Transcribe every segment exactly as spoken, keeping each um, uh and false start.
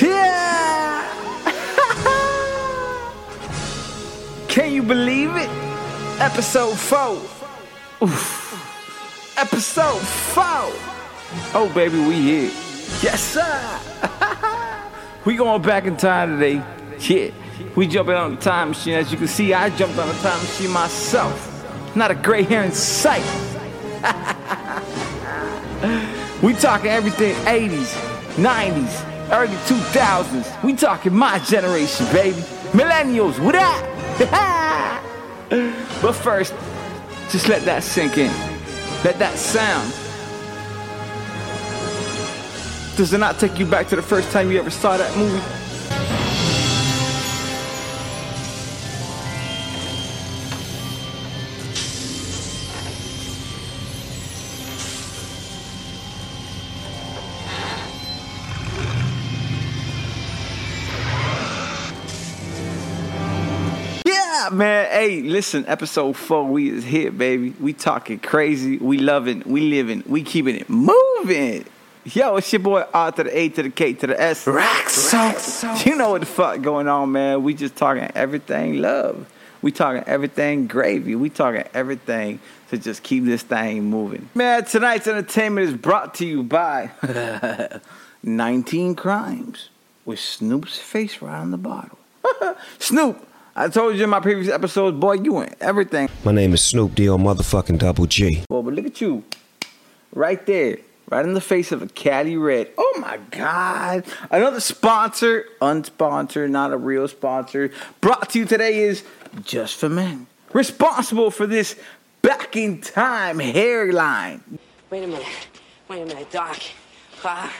Yeah! Can you believe it? Episode four. Oof. Episode four. Oh, baby, we here. Yes, sir. We going back in time today. Yeah. We jumping on the time machine. As you can see, I jumped on the time machine myself. Not a gray hair in sight. We talking everything eighties, nineties. Early two thousands, we talking my generation, baby. Millennials, what up? But first, just let that sink in. Let that sound. Does it not take you back to the first time you ever saw that movie? Man, hey, listen, episode four, we is here, baby. We talking crazy, we loving, we living, we keeping it moving. Yo, it's your boy R to the A to the K to the S. Raxo. You know what the fuck going on, man. We just talking everything love. We talking everything gravy. We talking everything to just keep this thing moving. Man, tonight's entertainment is brought to you by nineteen Crimes with Snoop's face right on the bottle. Snoop. I told you in my previous episodes, boy, you win everything. My name is Snoop D O motherfucking Double G. Well, but look at you. Right there. Right in the face of a Cali Red. Oh, my God. Another sponsor. Unsponsored. Not a real sponsor. Brought to you today is Just for Men. Responsible for this back in time hairline. Wait a minute. Wait a minute, Doc. Huh?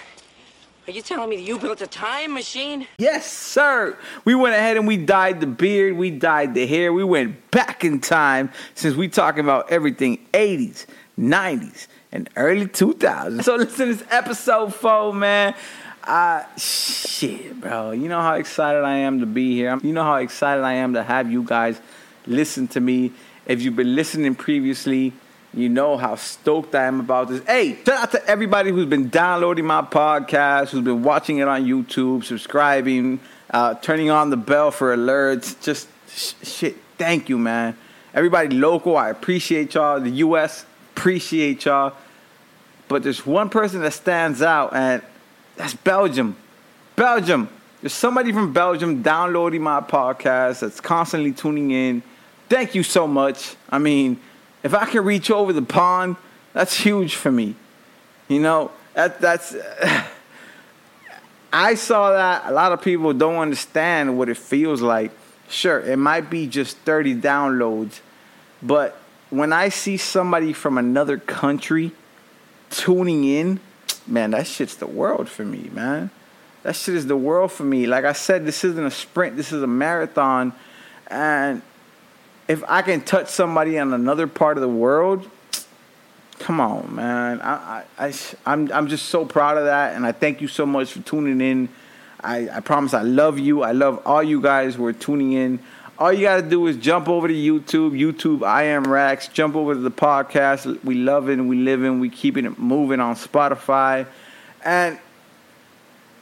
Are you telling me that you built a time machine? Yes, sir. We went ahead and we dyed the beard. We dyed the hair. We went back in time since we talking about everything eighties, nineties, and early two thousands. So listen to this episode four, man. Uh, shit, bro. You know how excited I am to be here. You know how excited I am to have you guys listen to me. If you've been listening previously, you know how stoked I am about this. Hey, shout out to everybody who's been downloading my podcast, who's been watching it on YouTube, subscribing, uh, turning on the bell for alerts. Just sh- shit, thank you, man. Everybody local, I appreciate y'all. The U S, appreciate y'all. But there's one person that stands out, and that's Belgium. Belgium. There's somebody from Belgium downloading my podcast that's constantly tuning in. Thank you so much. I mean... If I can reach over the pond, that's huge for me. You know, that that's... I saw that. A lot of people don't understand what it feels like. Sure, it might be just thirty downloads. But when I see somebody from another country tuning in, man, that shit's the world for me, man. That shit is the world for me. Like I said, this isn't a sprint. This is a marathon. And... if I can touch somebody in another part of the world, come on, man. I, I, I, I'm I'm just so proud of that, and I thank you so much for tuning in. I, I promise I love you. I love all you guys who are tuning in. All you got to do is jump over to YouTube. YouTube, I am Rax. Jump over to the podcast. We love it, we live in, we keeping it moving on Spotify. And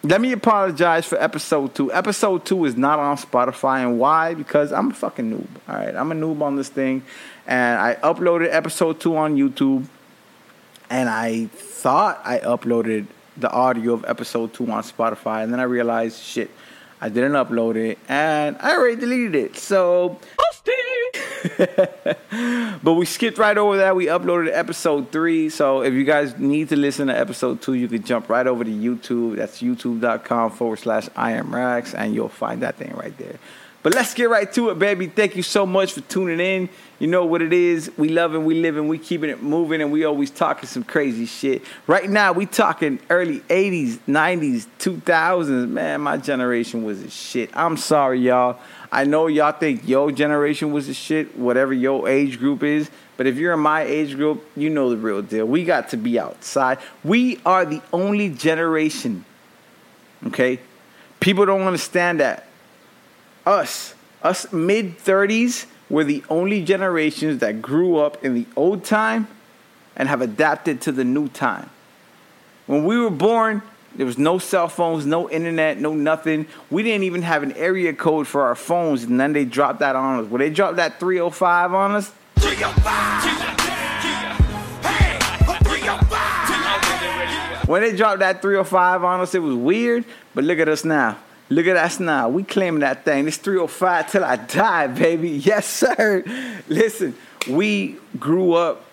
let me apologize for episode two. Episode two is not on Spotify. And why? Because I'm a fucking noob. All right. I'm a noob on this thing. And I uploaded episode two on YouTube. And I thought I uploaded the audio of episode two on Spotify. And then I realized, shit, I didn't upload it. And I already deleted it. So, but we skipped right over that. We uploaded episode three. So if you guys need to listen to episode two, you can jump right over to YouTube. That's youtube.com forward slash I am Rax, and you'll find that thing right there. But let's get right to it, baby. Thank you so much for tuning in. You know what it is. We loving, we living, we keeping it moving, and we always talking some crazy shit. Right now, we talking early eighties, nineties, two thousands. Man, my generation was a shit. I'm sorry, y'all. I know y'all think your generation was the shit, whatever your age group is. But if you're in my age group, you know the real deal. We got to be outside. We are the only generation, okay? People don't understand that. Us, us mid-thirties were the only generations that grew up in the old time and have adapted to the new time. When we were born, There was no cell phones, no internet, no nothing. We didn't even have an area code for our phones, and then they dropped that on us. Well, they dropped that three oh five on us. three oh five When they dropped that three oh five on us, it was weird, but look at us now. Look at us now. We claiming that thing. It's three oh five till I die, baby. Yes, sir. Listen, we grew up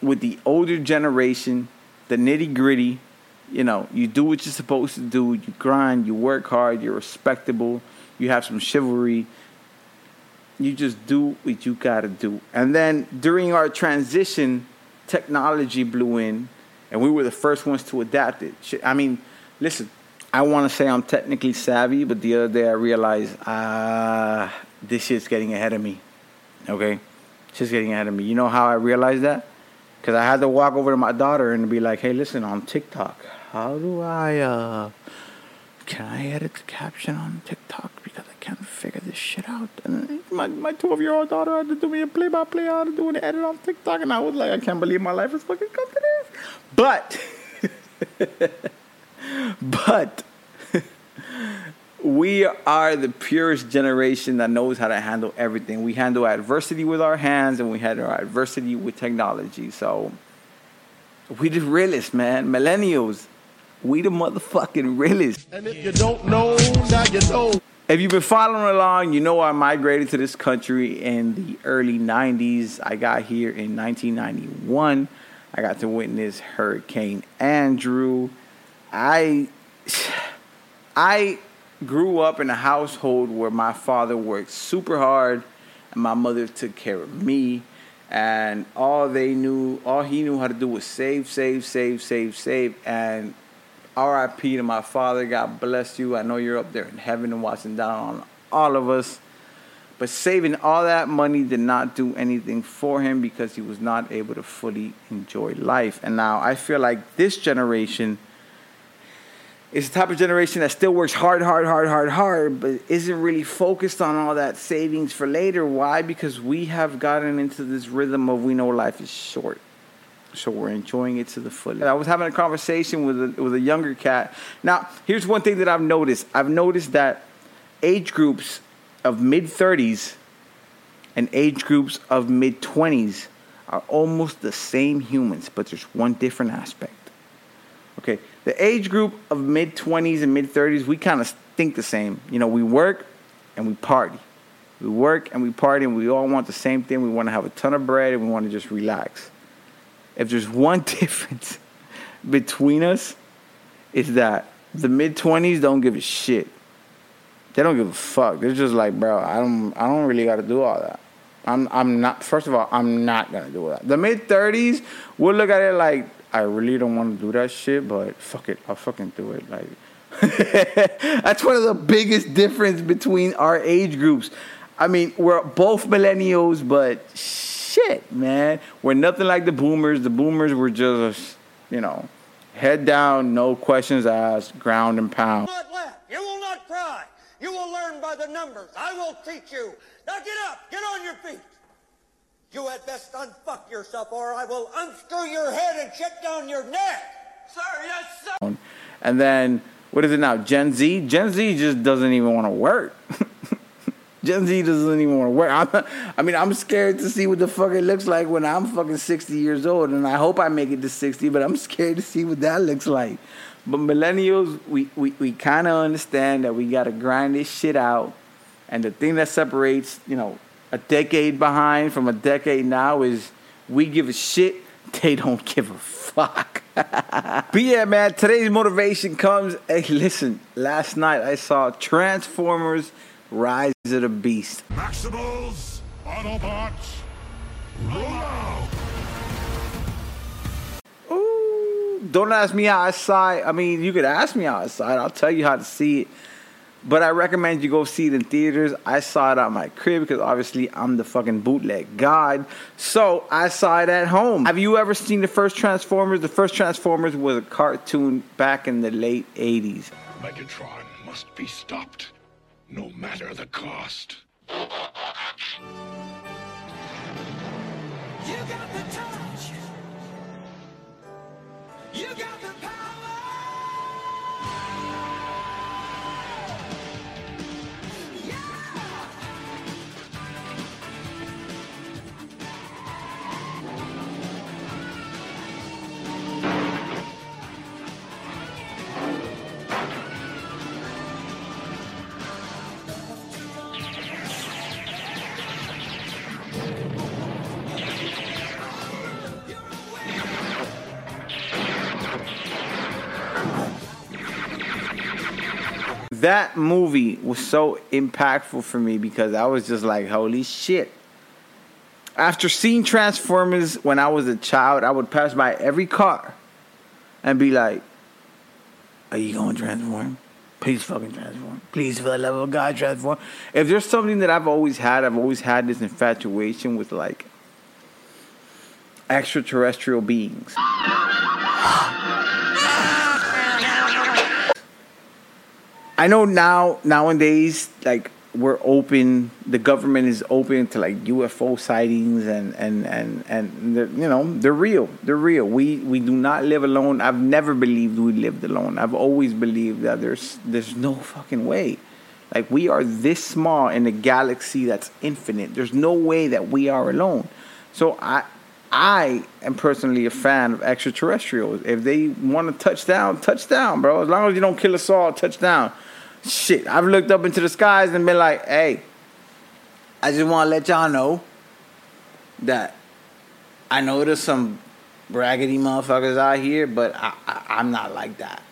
with the older generation, the nitty-gritty. You know, you do what you're supposed to do. You grind. You work hard. You're respectable. You have some chivalry. You just do what you got to do. And then during our transition, technology blew in, and we were the first ones to adapt it. I mean, listen, I want to say I'm technically savvy, but the other day I realized, ah, uh, this shit's getting ahead of me. Okay? Shit's getting ahead of me. You know how I realized that? Because I had to walk over to my daughter and be like, hey, listen, on TikTok, how do I, uh, can I edit the caption on TikTok? Because I can't figure this shit out. And my, my twelve-year-old daughter had to do me a play-by-play, how to do an edit on TikTok. And I was like, I can't believe my life has fucking come to this. But, but, we are the purest generation that knows how to handle everything. We handle adversity with our hands, and we handle our adversity with technology. So we the realest, man. Millennials, we the motherfucking realest. And if you don't know, now you know. If you've been following along, you know I migrated to this country in the early nineties. I got here in nineteen ninety-one. I got to witness Hurricane Andrew. I... I... grew up in a household where my father worked super hard and my mother took care of me, and all they knew, all he knew how to do was save, save, save, save, save. And R I P to my father. God bless you. I know you're up there in heaven and watching down on all of us. But saving all that money did not do anything for him because he was not able to fully enjoy life. And now I feel like this generation, it's the type of generation that still works hard, hard, hard, hard, hard, but isn't really focused on all that savings for later. Why? Because we have gotten into this rhythm of we know life is short, so we're enjoying it to the fullest. I was having a conversation with a, with a younger cat. Now, here's one thing that I've noticed. I've noticed that age groups of mid-thirties and age groups of mid-twenties are almost the same humans, but there's one different aspect. Okay, the age group of mid-twenties and mid-thirties, we kind of think the same. You know, we work and we party. We work and we party, and we all want the same thing. We want to have a ton of bread, and we want to just relax. If there's one difference between us, it's that the mid-twenties don't give a shit. They don't give a fuck. They're just like, bro, I don't I don't really got to do all that. I'm, I'm not, first of all, I'm not going to do all that. The mid-thirties, we'll look at it like, I really don't want to do that shit, but fuck it, I'll fucking do it. Like, that's one of the biggest difference between our age groups. I mean, we're both millennials, but shit, man, we're nothing like the boomers. The boomers were just, you know, head down, no questions asked, ground and pound. Not laugh. You will not cry. You will learn by the numbers. I will teach you. Now get up. Get on your feet. You had best unfuck yourself, or I will unscrew your head and shut down your neck. Sir, yes, sir. And then, what is it now? Gen Z? Gen Z just doesn't even want to work. Gen Z doesn't even want to work. I'm, I mean, I'm scared to see what the fuck it looks like when I'm fucking sixty years old, and I hope I make it to sixty, but I'm scared to see what that looks like. But millennials, we, we, we kind of understand that we got to grind this shit out, and the thing that separates, you know, a decade behind from a decade now is we give a shit, they don't give a fuck. But yeah, man, today's motivation comes, hey, listen, last night I saw Transformers Rise of the Beast. Maximals, Autobots, roll out. Ooh, don't ask me how I saw it. I mean, you could ask me how I saw it. I'll tell you how to see it. But I recommend you go see it in theaters. I saw it at my crib because obviously I'm the fucking bootleg god. So I saw it at home. Have you ever seen the first Transformers? The first Transformers was a cartoon back in the late eighties. Megatron must be stopped, no matter the cost. You got the touch. You got the power. that movie was so impactful for me because I was just like, holy shit. After seeing Transformers when I was a child, I would pass by every car and be like, are you going to transform? Please fucking transform. Please, for the love of God, transform. If there's something that I've always had, I've always had this infatuation with, like, extraterrestrial beings. I know now, nowadays, like, we're open, the government is open to, like, U F O sightings and, and, and, and they're, you know, they're real. They're real. We we do not live alone. I've never believed we lived alone. I've always believed that there's there's no fucking way. Like, we are this small in a galaxy that's infinite. There's no way that we are alone. So I, I am personally a fan of extraterrestrials. If they want to touch down, touch down, bro. As long as you don't kill us all, touch down. Shit, I've looked up into the skies and been like, hey, I just want to let y'all know that I know there's some raggedy motherfuckers out here, but I, I, I'm not like that.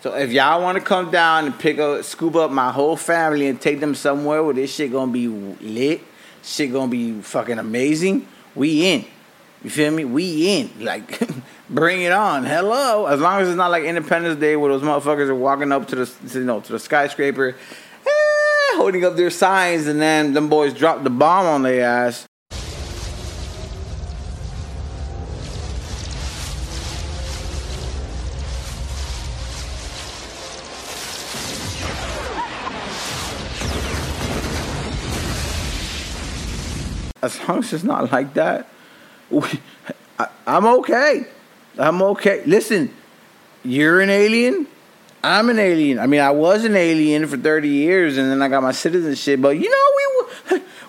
So if y'all want to come down and pick up, scoop up my whole family and take them somewhere where this shit going to be lit, shit going to be fucking amazing, we in. You feel me? We in. Like, bring it on. Hello. As long as it's not like Independence Day where those motherfuckers are walking up to the, you know, to the skyscraper, eh, holding up their signs, and then them boys drop the bomb on their ass. As long as it's not like that, We, I, I'm okay. I'm okay. Listen, you're an alien. I'm an alien. I mean, I was an alien for thirty years, and then I got my citizenship. But, you know, we were,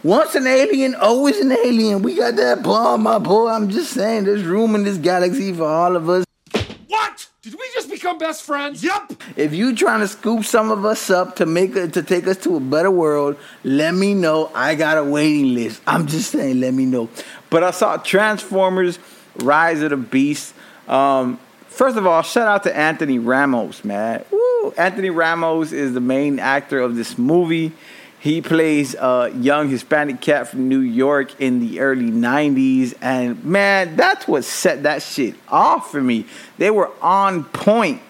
once an alien, always an alien. We got that bomb, my boy. I'm just saying, there's room in this galaxy for all of us. What? Did we just become best friends? Yup. If you trying to scoop some of us up to make to take us to a better world, let me know. I got a waiting list. I'm just saying, let me know. But I saw Transformers Rise of the Beast. Um, first of all, shout out to Anthony Ramos, man. Woo! Anthony Ramos is the main actor of this movie. He plays a young Hispanic cat from New York in the early nineties. And, man, that's what set that shit off for me. They were on point.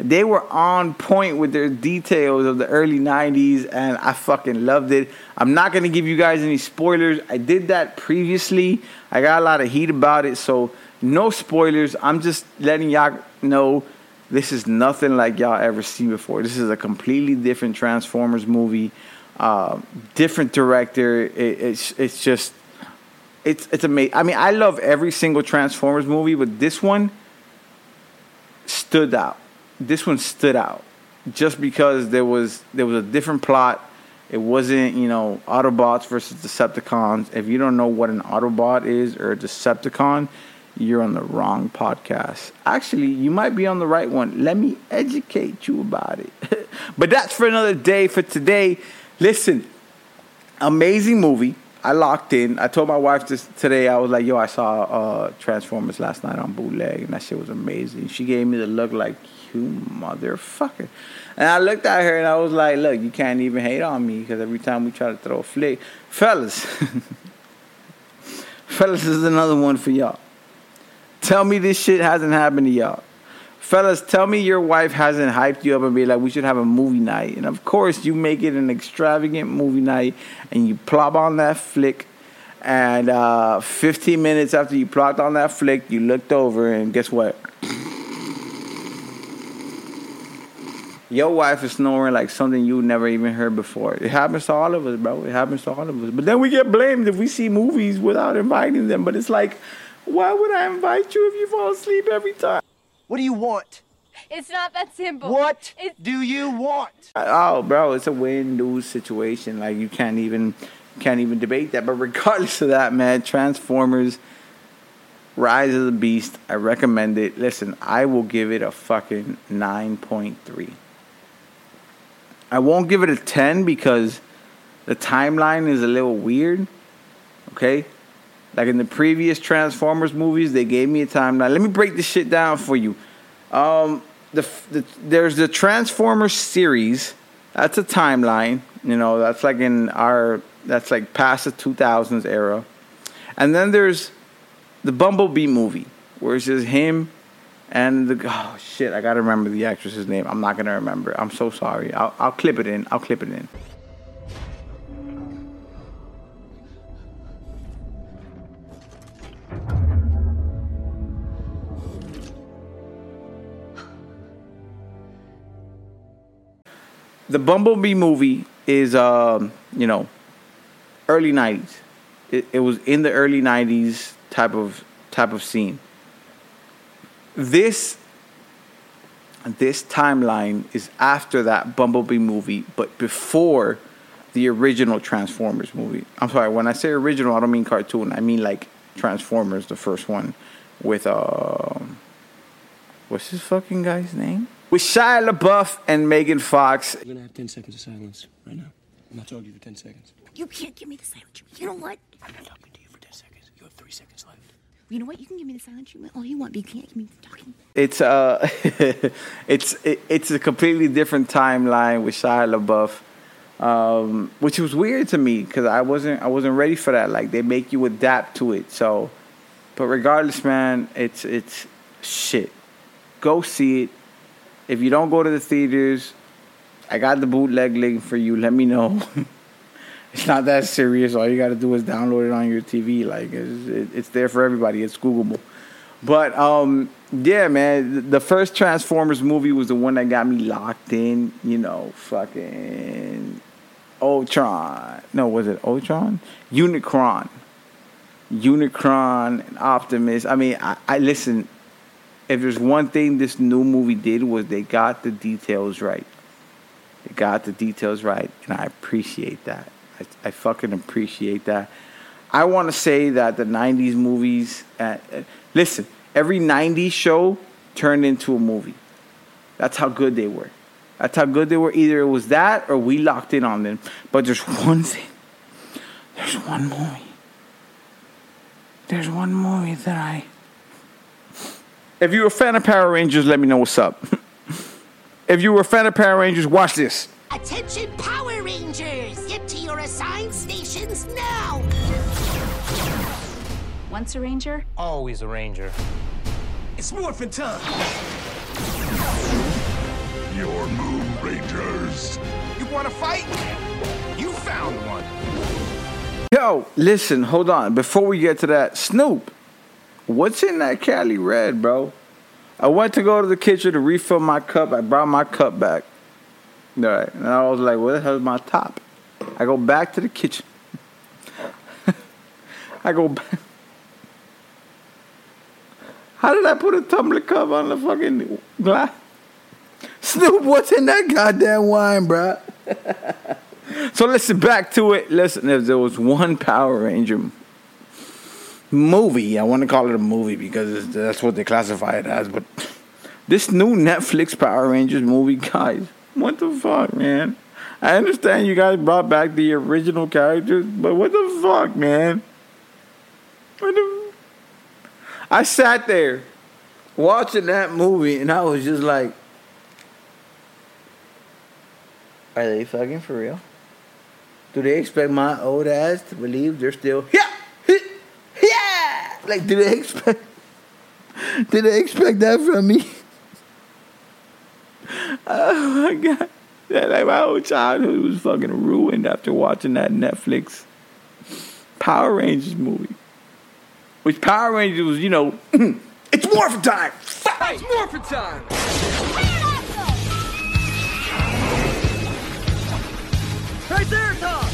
They were on point with their details of the early nineties, and I fucking loved it. I'm not going to give you guys any spoilers. I did that previously. I got a lot of heat about it, so no spoilers. I'm just letting y'all know this is nothing like y'all ever seen before. This is a completely different Transformers movie, uh, different director. It, it's it's just, it's, it's amazing. I mean, I love every single Transformers movie, but this one stood out. This one stood out just because there was there was a different plot. It wasn't, you know, Autobots versus Decepticons. If you don't know what an Autobot is or a Decepticon, you're on the wrong podcast. Actually, you might be on the right one. Let me educate you about it. But that's for another day. For today, listen, amazing movie. I locked in. I told my wife this today. I was like, yo, I saw uh, Transformers last night on bootleg, and that shit was amazing. She gave me the look like, you motherfucker. And I looked at her and I was like, look, you can't even hate on me because every time we try to throw a flick, fellas, fellas is another one for y'all. Tell me this shit hasn't happened to y'all. Fellas, tell me your wife hasn't hyped you up and be like, we should have a movie night. And of course, you make it an extravagant movie night and you plop on that flick. And uh, fifteen minutes after you plopped on that flick, you looked over and guess what? Your wife is snoring like something you never even heard before. It happens to all of us, bro. It happens to all of us. But then we get blamed if we see movies without inviting them. But it's like, why would I invite you if you fall asleep every time? What do you want? It's not that simple. What it's- do you want? Oh, bro, it's a win-lose situation. Like, you can't even, can't even debate that. But regardless of that, man, Transformers Rise of the Beast, I recommend it. Listen, I will give it a fucking nine point three. I won't give it a ten because the timeline is a little weird, okay? Like in the previous Transformers movies, they gave me a timeline. Let me break this shit down for you. Um, the, the there's the Transformers series, that's a timeline. You know, that's like in our, that's like past the two thousands era. And then there's the Bumblebee movie, where it's just him and the, oh shit, I gotta remember the actress's name. I'm not gonna remember. I'm so sorry. I'll, I'll clip it in. I'll clip it in. The Bumblebee movie is, um, you know, early nineties. It, it was in the early nineties type of type of scene. This this timeline is after that Bumblebee movie, but before the original Transformers movie. I'm sorry, when I say original, I don't mean cartoon. I mean like Transformers, the first one, with uh, what's this fucking guy's name? With Shia LaBeouf and Megan Fox. We're gonna have ten seconds of silence right now. I'm not talking to you for ten seconds. You can't give me the silence. You know what? I'm not talking to you for ten seconds. You have three seconds left. You know what? You can give me the silent treatment all you want, but you can't give me the talking. It's uh, it's it, it's a completely different timeline with Shia LaBeouf, um, which was weird to me because I wasn't I wasn't ready for that. Like they make you adapt to it. So, but regardless, man, it's it's shit. Go see it. If you don't go to the theaters, I got the bootleg link for you. Let me know. It's not that serious. All you got to do is download it on your T V. Like, it's, it, it's there for everybody. It's Googleable. But, um, yeah, man, the first Transformers movie was the one that got me locked in. You know, fucking Ultron. No, was it Ultron? Unicron. Unicron and Optimus. I mean, I, I listen... If there's one thing this new movie did was they got the details right. They got the details right, and I appreciate that. I, I fucking appreciate that. I want to say that the nineties movies... Uh, uh, listen, every nineties show turned into a movie. That's how good they were. That's how good they were. Either it was that or we locked in on them. But there's one thing. There's one movie. There's one movie that I... If you were a fan of Power Rangers, let me know what's up. If you were a fan of Power Rangers, watch this. Attention Power Rangers! Get to your assigned stations now! Once a Ranger? Always a Ranger. It's morphin' time! Your move, Rangers. You wanna fight? You found one. Yo, listen, hold on. Before we get to that, Snoop. What's in that Cali Red, bro? I went to go to the kitchen to refill my cup. I brought my cup back. All right. And I was like, well, that was my top. I go back to the kitchen. I go back. How did I put a tumbler cup on the fucking glass? Snoop, what's in that goddamn wine, bro? So listen, back to it. Listen, if there was one Power Ranger movie, I want to call it a movie because it's, that's what they classify it as, but this new Netflix Power Rangers movie, guys, what the fuck, man? I understand you guys brought back the original characters, but what the fuck, man? What the... I sat there watching that movie and I was just like, are they fucking for real? Do they expect my old ass to believe they're still here? Like, did they expect? Did they expect that from me? Oh my god! Yeah, like my whole childhood was fucking ruined after watching that Netflix Power Rangers movie. Which Power Rangers was, you know, it's morphin' time. It's morphin' time. Right there, Tom.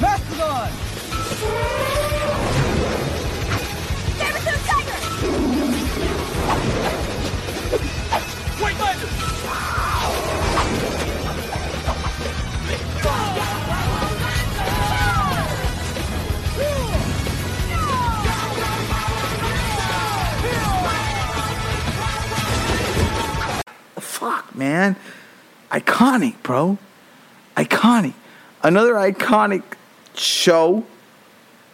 Mastodon! Saber-tooth tiger! White Lightning! Fuck, man. Iconic, bro. Iconic. Another iconic show,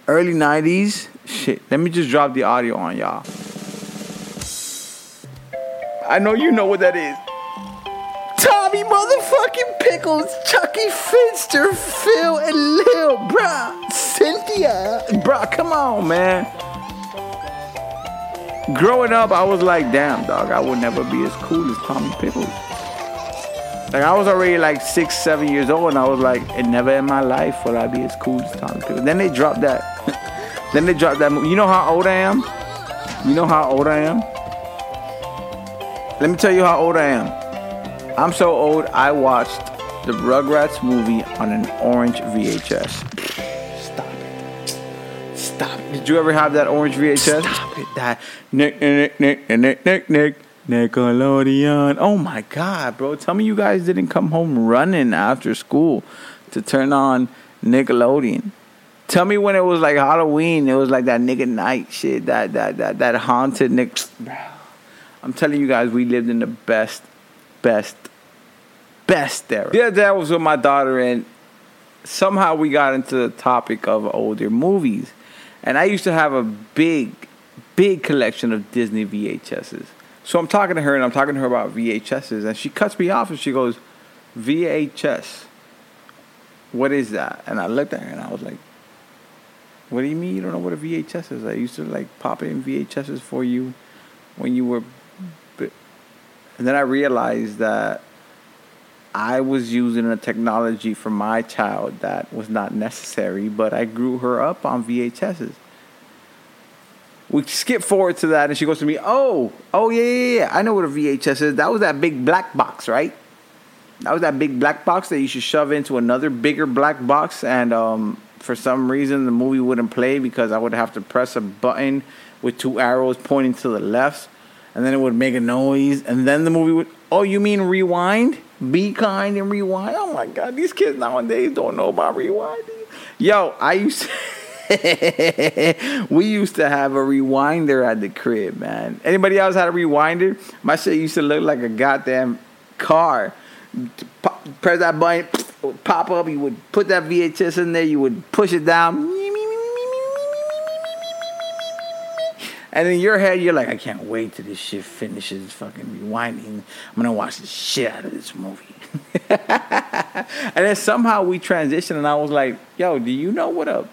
early nineties. Shit, let me just drop the audio on y'all. I know you know what that is. Tommy motherfucking Pickles, Chucky Finster, Phil, and Lil, bruh, Cynthia, bruh, come on, man. Growing up, I was like, damn, dog, I would never be as cool as Tommy Pickles. Like, I was already like six, seven years old, and I was like, and never in my life will I be as cool as Tommy Pickles. Then they dropped that. Then they dropped that movie. You know how old I am? You know how old I am? Let me tell you how old I am. I'm so old, I watched the Rugrats movie on an orange V H S. Stop it. Stop it. Did you ever have that orange V H S? Stop it. That Nick, Nick, Nick, Nick, Nick, Nick. Nickelodeon. Oh my God, bro. Tell me you guys didn't come home running after school to turn on Nickelodeon. Tell me when it was like Halloween, it was like that nigga night shit, that that that that haunted Nick. I'm telling you guys, we lived in the best, best, best era. Yeah, that was with my daughter, and somehow we got into the topic of older movies. And I used to have a big, big collection of Disney V H Ses. So I'm talking to her, and I'm talking to her about V H Ses, and she cuts me off, and she goes, V H S, what is that? And I looked at her, and I was like, what do you mean you don't know what a V H S is? I used to, like, pop in V H Ses for you when you were... And then I realized that I was using a technology for my child that was not necessary, but I grew her up on V H Ses. We skip forward to that, and she goes to me, oh, oh, yeah, yeah, yeah, I know what a V H S is. That was that big black box, right? That was that big black box that you should shove into another bigger black box, and um, for some reason the movie wouldn't play because I would have to press a button with two arrows pointing to the left, and then it would make a noise, and then the movie would, oh, you mean rewind? Be kind and rewind? Oh, my God, these kids nowadays don't know about rewinding. Yo, I used to... we used to have a rewinder at the crib, man. Anybody else had a rewinder? My shit used to look like a goddamn car. Pop, press that button, pop up. You would put that V H S in there. You would push it down, and in your head, you're like, I can't wait till this shit finishes fucking rewinding. I'm gonna watch the shit out of this movie. And then somehow we transitioned, and I was like, yo, do you know what up?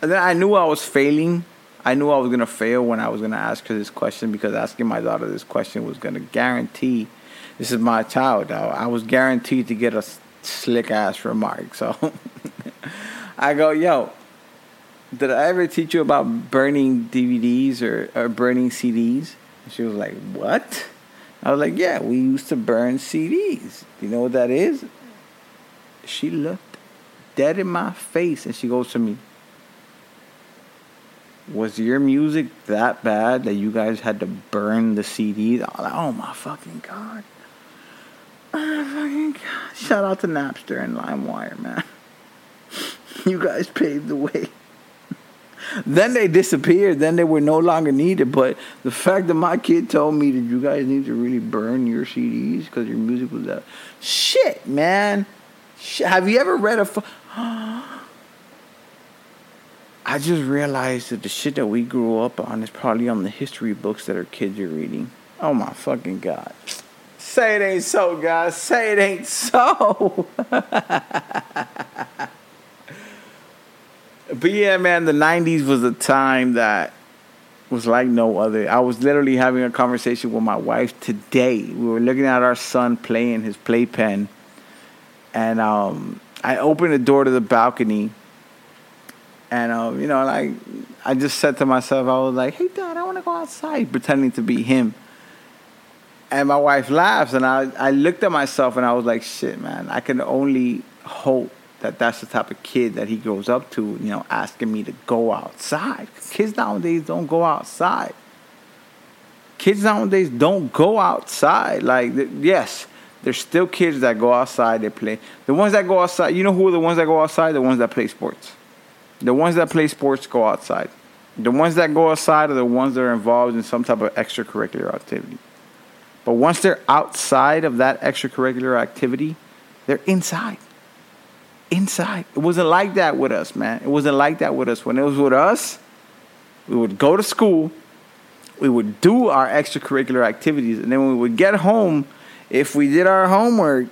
And then I knew I was failing. I knew I was going to fail when I was going to ask her this question, because asking my daughter this question was going to guarantee, this is my child, I was guaranteed to get a slick-ass remark. So I go, yo, did I ever teach you about burning D V Ds or, or burning C Ds? And she was like, what? I was like, yeah, we used to burn C Ds. Do you know what that is? She looked dead in my face, and she goes to me, was your music that bad that you guys had to burn the C Ds? Like, oh, my fucking God. Oh, my fucking God. Shout out to Napster and LimeWire, man. You guys paved the way. Then they disappeared. Then they were no longer needed. But the fact that my kid told me that you guys need to really burn your C Ds because your music was that. Shit, man. Have you ever read a... Fu- I just realized that the shit that we grew up on is probably on the history books that our kids are reading. Oh, my fucking God. Say it ain't so, guys. Say it ain't so. But yeah, man, the nineties was a time that was like no other. I was literally having a conversation with my wife today. We were looking at our son playing his playpen. And um, I opened the door to the balcony. And, um, you know, like, I just said to myself, I was like, hey, Dad, I want to go outside, pretending to be him. And my wife laughs, and I, I looked at myself, and I was like, shit, man, I can only hope that that's the type of kid that he grows up to, you know, asking me to go outside. Kids nowadays don't go outside. Kids nowadays don't go outside. Like, th- yes, there's still kids that go outside, they play. The ones that go outside, you know who are the ones that go outside? The ones that play sports. The ones that play sports go outside. The ones that go outside are the ones that are involved in some type of extracurricular activity. But once they're outside of that extracurricular activity, they're inside. Inside. It wasn't like that with us, man. It wasn't like that with us. When it was with us, we would go to school. we would do our extracurricular activities. And then when we would get home, if we did our homework,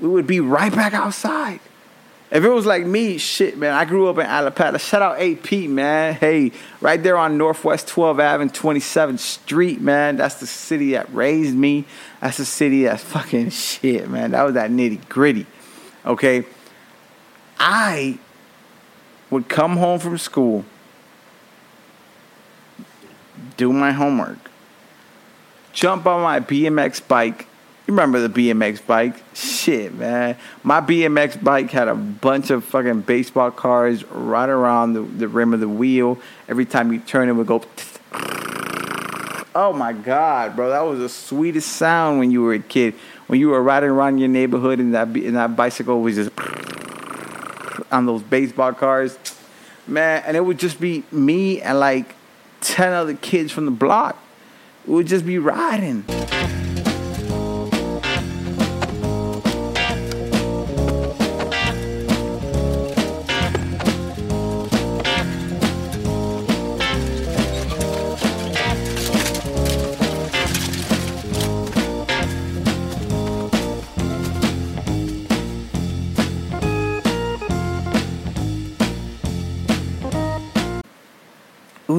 we would be right back outside. If it was like me, shit, man, I grew up in Allapattah. Shout out A P, man. Hey, right there on Northwest twelfth Avenue and twenty-seventh Street, man. That's the city that raised me. That's the city that's fucking shit, man. That was that nitty gritty. Okay? I would come home from school, do my homework, jump on my B M X bike. Remember the B M X bike? Shit, man. My B M X bike had a bunch of fucking baseball cards right around the, the rim of the wheel. Every time you turn, it would go... Oh, my God, bro. That was the sweetest sound when you were a kid. When you were riding around your neighborhood and that, and that bicycle was just... on those baseball cards. Man, and it would just be me and, like, ten other kids from the block. We would just be riding.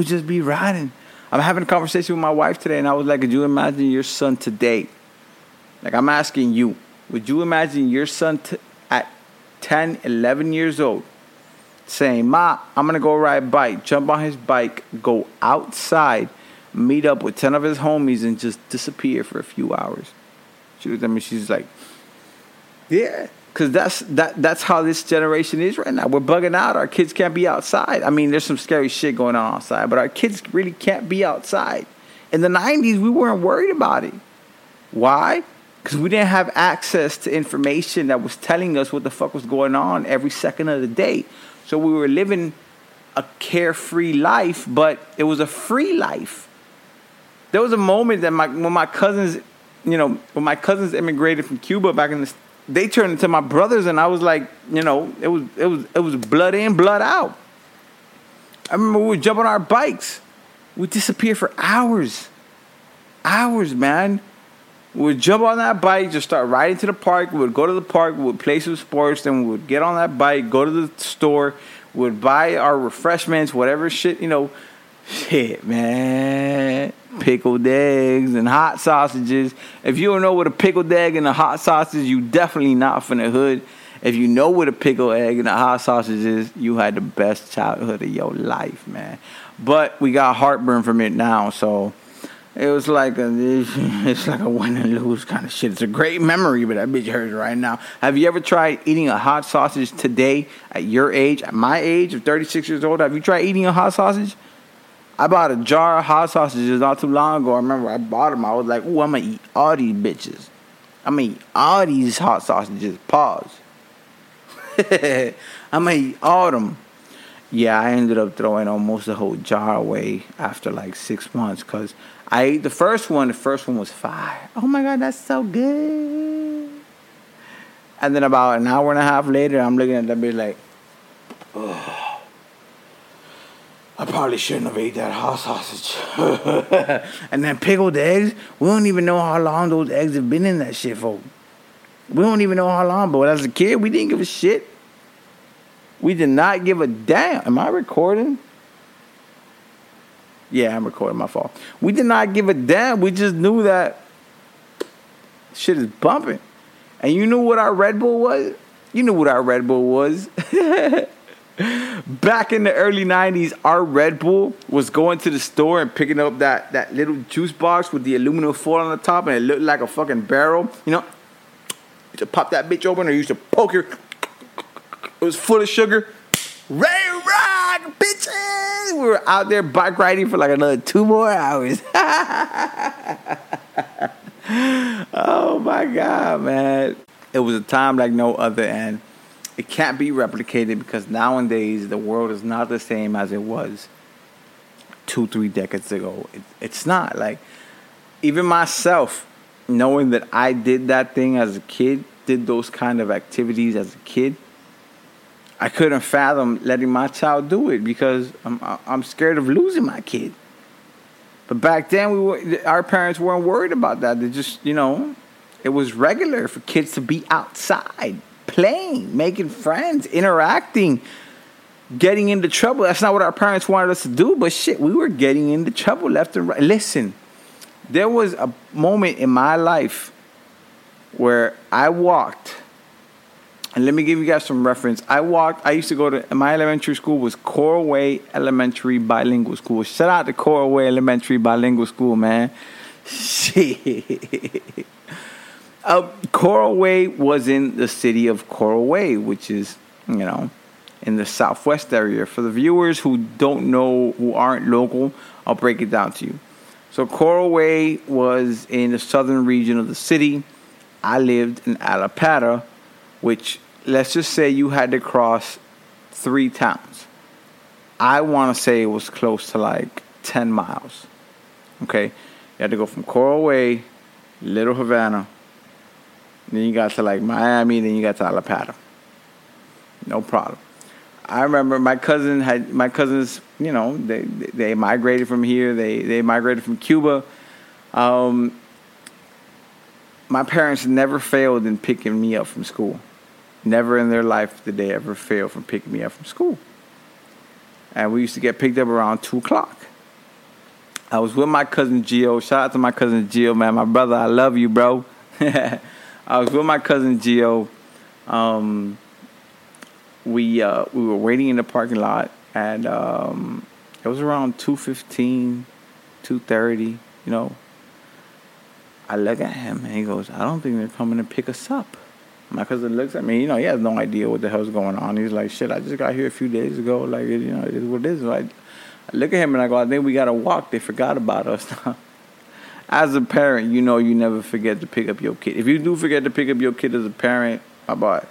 Just be riding. I'm having a conversation with my wife today, and I was like, could you imagine your son today? Like, I'm asking you, would you imagine your son t- at ten, eleven years old saying, Ma, I'm gonna go ride a bike, jump on his bike, go outside, meet up with ten of his homies, and just disappear for a few hours? She was, I mean, she's like, yeah. Because that's that that's how this generation is right now. We're bugging out. Our kids can't be outside. I mean, there's some scary shit going on outside, but our kids really can't be outside. In the nineties, we weren't worried about it. Why? Because we didn't have access to information that was telling us what the fuck was going on every second of the day. So we were living a carefree life, but it was a free life. There was a moment that my when my cousins, you know, when my cousins immigrated from Cuba back in the They turned into my brothers, and I was like, you know, it was it was it was blood in, blood out. I remember we would jump on our bikes, we disappear for hours, hours, man. We would jump on that bike, just start riding to the park. We would go to the park, we would play some sports, then we would get on that bike, go to the store, we would buy our refreshments, whatever shit, you know, shit, man. Pickled eggs and hot sausages. If you don't know what a pickled egg and a hot sausage, you definitely not from the hood. If you know what a pickled egg and a hot sausage is, you had the best childhood of your life, man. But we got heartburn from it now, so it was like a, it's like a win and lose kind of shit. It's a great memory, but that bitch hurts right now. Have you ever tried eating a hot sausage today at your age, at my age of thirty-six years old? Have you tried eating a hot sausage? I bought a jar of hot sausages not too long ago. I remember I bought them. I was like, ooh, I'm going to eat all these bitches. I'm going to eat all these hot sausages. Pause. I'm going to eat all of them. Yeah, I ended up throwing almost the whole jar away after like six months. Because I ate the first one. The first one was fire. Oh, my God, that's so good. And then about an hour and a half later, I'm looking at that bitch like, oh. I probably shouldn't have ate that hot sausage. And then pickled eggs, we don't even know how long those eggs have been in that shit for. We don't even know how long, but as a kid, we didn't give a shit. We did not give a damn. Am I recording? Yeah, I'm recording, my fault. We did not give a damn. We just knew that shit is bumping. And you knew what our Red Bull was? You knew what our Red Bull was. Back in the early nineties, our Red Bull was going to the store and picking up that, that little juice box with the aluminum foil on the top, and it looked like a fucking barrel. You know, you used to pop that bitch open, or you used to poke her. It was full of sugar. Ray Rock, bitches! We were out there bike riding for like another two more hours. Oh my God, man. It was a time like no other, and it can't be replicated, because nowadays the world is not the same as it was two, three decades ago. It, it's not. Like, even myself, knowing that I did that thing as a kid, did those kind of activities as a kid, I couldn't fathom letting my child do it, because I'm, I'm scared of losing my kid. But back then, we were, our parents weren't worried about that. They just, you know, it was regular for kids to be outside, playing, making friends, interacting, getting into trouble. That's not what our parents wanted us to do, but shit, we were getting into trouble left and right. Listen, there was a moment in my life where I walked, and let me give you guys some reference. I walked, I used to go to, my elementary school was Coral Way Elementary Bilingual School. Shout out to Coral Way Elementary Bilingual School, man. Shit. Uh, Coral Way was in the city of Coral Way, which is, you know, in the southwest area. For the viewers who don't know, who aren't local, I'll break it down to you. So Coral Way was in the southern region of the city. I lived in Allapattah, which, let's just say you had to cross three towns. I want to say it was close to like ten miles. Okay? You had to go from Coral Way, Little Havana, then you got to like Miami, then you got to Allapattah. No problem. I remember my cousin had, my cousins, you know, they they migrated from here. They, they migrated from Cuba. Um, my parents never failed in picking me up from school. Never in their life did they ever fail from picking me up from school. And we used to get picked up around two o'clock. I was with my cousin Gio. Shout out to my cousin Gio, man. My brother, I love you, bro. I was with my cousin Gio. Um, we uh, we were waiting in the parking lot, and um, it was around two fifteen, two thirty, you know. I look at him, and he goes, I don't think they're coming to pick us up. My cousin looks at me, you know, he has no idea what the hell's going on. He's like, shit, I just got here a few days ago. Like, you know, it is what it is. Like, I look at him, and I go, I think we got to walk. They forgot about us. As a parent, you know you never forget to pick up your kid. If you do forget to pick up your kid as a parent, my boy,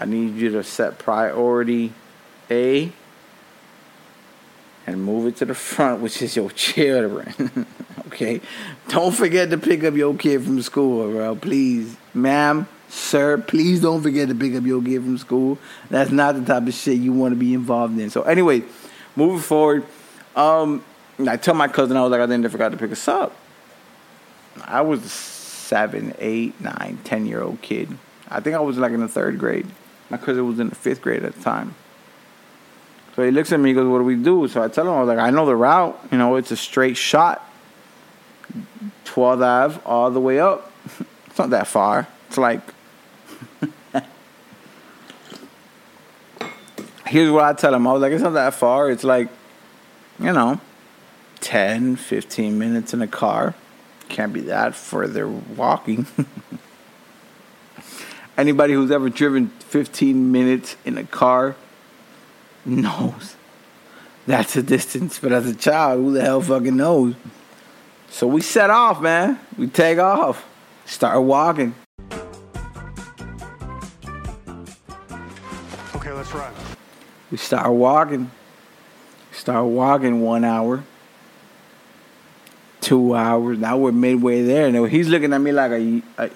I need you to set priority A and move it to the front, which is your children. Okay? Don't forget to pick up your kid from school, bro. Please. Ma'am, sir, please don't forget to pick up your kid from school. That's not the type of shit you want to be involved in. So, anyway, moving forward, um... I tell my cousin, I was like, I think they forgot to pick us up. I was a seven, eight, nine, ten year old kid. I think I was like in the third grade. My cousin was in the fifth grade at the time. So he looks at me, he goes, what do we do? So I tell him, I was like, I know the route. You know, it's a straight shot. twelfth Avenue all the way up. It's not that far. It's like... Here's what I tell him. I was like, it's not that far. It's like, you know... ten, fifteen minutes in a car. Can't be that further walking. Anybody who's ever driven fifteen minutes in a car knows that's a distance. But as a child, who the hell fucking knows? So we set off, man. We take off. Start walking. Okay, let's run. We start walking. Start walking one hour. Two hours. Now we're midway there, and he's looking at me like, "Are you, are,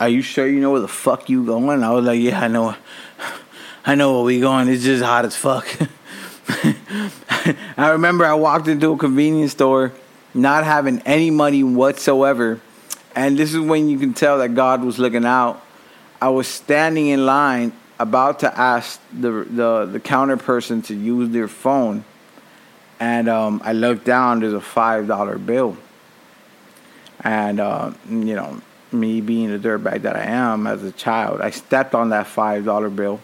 are you sure you know where the fuck you going?" And I was like, "Yeah, I know. I know where we going. It's just hot as fuck." I remember I walked into a convenience store, not having any money whatsoever, and this is when you can tell that God was looking out. I was standing in line, about to ask the the, the counter person to use their phone. And um, I looked down, there's a five dollar bill. And, uh, you know, me being the dirtbag that I am as a child, I stepped on that five dollar bill.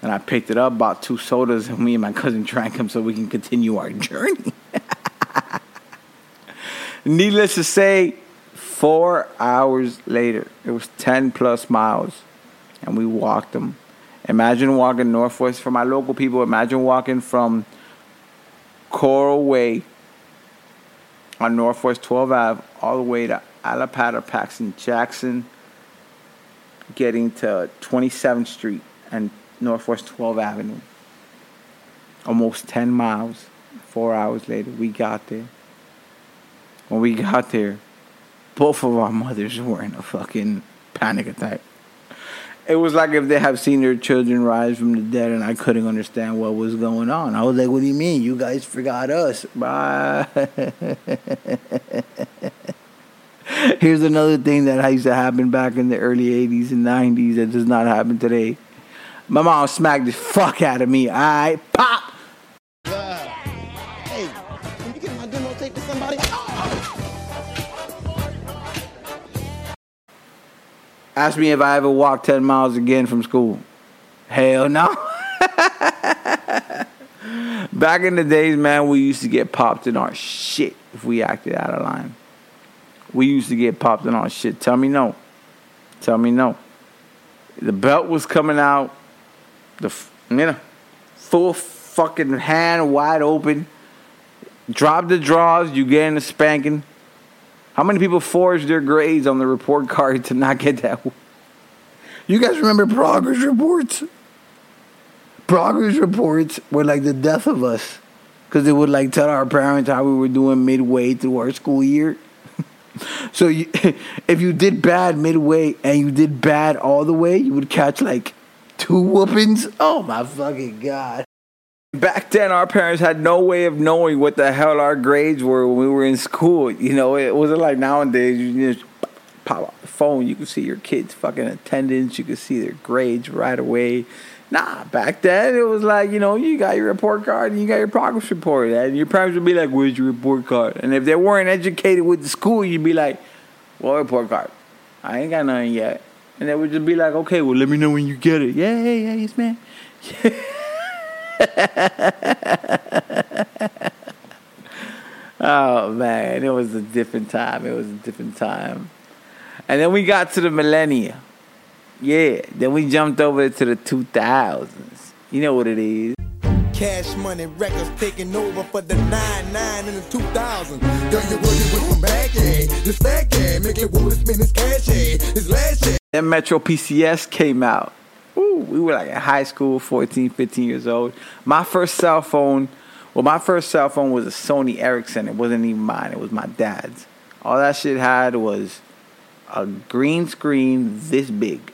And I picked it up, bought two sodas, and me and my cousin drank them so we can continue our journey. Needless to say, four hours later, it was ten plus miles. And we walked them. Imagine walking northwest. For my local people, imagine walking from Coral Way on Northwest twelfth Avenue all the way to Allapattah, Paxton, Jackson, getting to twenty-seventh Street and Northwest twelfth Avenue. Almost ten miles. Four hours later, we got there. When we got there, both of our mothers were in a fucking panic attack. It was like if they have seen their children rise from the dead, and I couldn't understand what was going on. I was like, what do you mean? You guys forgot us. Bye. Here's another thing that used to happen back in the early eighties and nineties that does not happen today. My mom smacked the fuck out of me. All right, pop. Ask me if I ever walked ten miles again from school. Hell no. Back in the days, man, we used to get popped in our shit if we acted out of line. We used to get popped in our shit. Tell me no. Tell me no. The belt was coming out. The, you know, full fucking hand wide open. Drop the draws. You getting a spanking. How many people forged their grades on the report card to not get that? You guys remember progress reports? Progress reports were like the death of us. Because they would like tell our parents how we were doing midway through our school year. So you, if you did bad midway and you did bad all the way, you would catch like two whoopings. Oh my fucking God. Back then, our parents had no way of knowing what the hell our grades were when we were in school. You know, it wasn't like nowadays. You just pop out the phone. You can see your kids' fucking attendance. You can see their grades right away. Nah, back then, it was like, you know, you got your report card and you got your progress report. And your parents would be like, where's your report card? And if they weren't educated with the school, you'd be like, well, report card. I ain't got nothing yet. And they would just be like, okay, well, let me know when you get it. Yeah, yeah, yeah, yes, man. Yeah. Oh man, it was a different time. It was a different time. And then we got to the millennia. Yeah, then we jumped over to the two thousands. You know what it is. Cash Money Records taking over for the nine nine in the two thousands. Girl, you working with some bad game. This fat game, make it worth spend this cash, this last shit. Then Metro P C S came out. Ooh, we were like in high school, fourteen, fifteen years old. My first cell phone, well, my first cell phone was a Sony Ericsson. It wasn't even mine. It was my dad's. All that shit had was a green screen this big.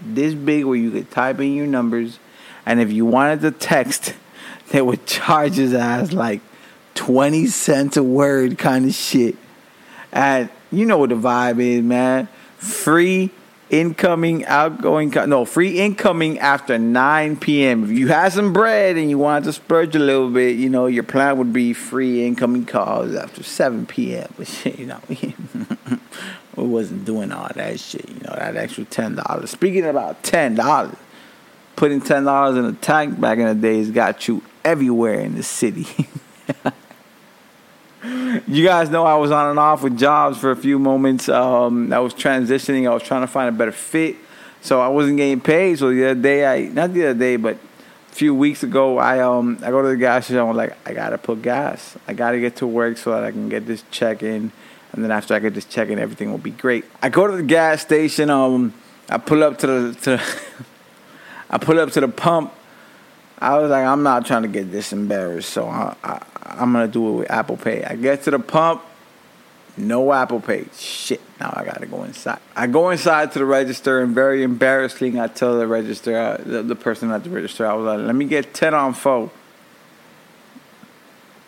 This big where you could type in your numbers. And if you wanted to text, they would charge his ass like twenty cents a word kind of shit. And you know what the vibe is, man. Free Incoming, outgoing, no, free incoming after nine p.m. If you had some bread and you wanted to splurge a little bit, you know, your plan would be free incoming calls after seven p.m. But shit, you know, we wasn't doing all that shit, you know, that extra ten dollars. Speaking about ten dollars, putting ten dollars in a tank back in the days got you everywhere in the city. You guys know I was on and off with jobs for a few moments. Um, I was transitioning. I was trying to find a better fit. So I wasn't getting paid. So the other day, I not the other day, but a few weeks ago, I um I go to the gas station. I'm like, I got to put gas. I got to get to work so that I can get this check in. And then after I get this check in, everything will be great. I go to the gas station. Um, I pull up to the, to the I pull up to the pump. I was like, I'm not trying to get this embarrassed, so I, I, I'm going to do it with Apple Pay. I get to the pump, no Apple Pay. Shit, now I got to go inside. I go inside to the register, and very embarrassingly, I tell the register, uh, the, the person at the register, I was like, let me get ten on four.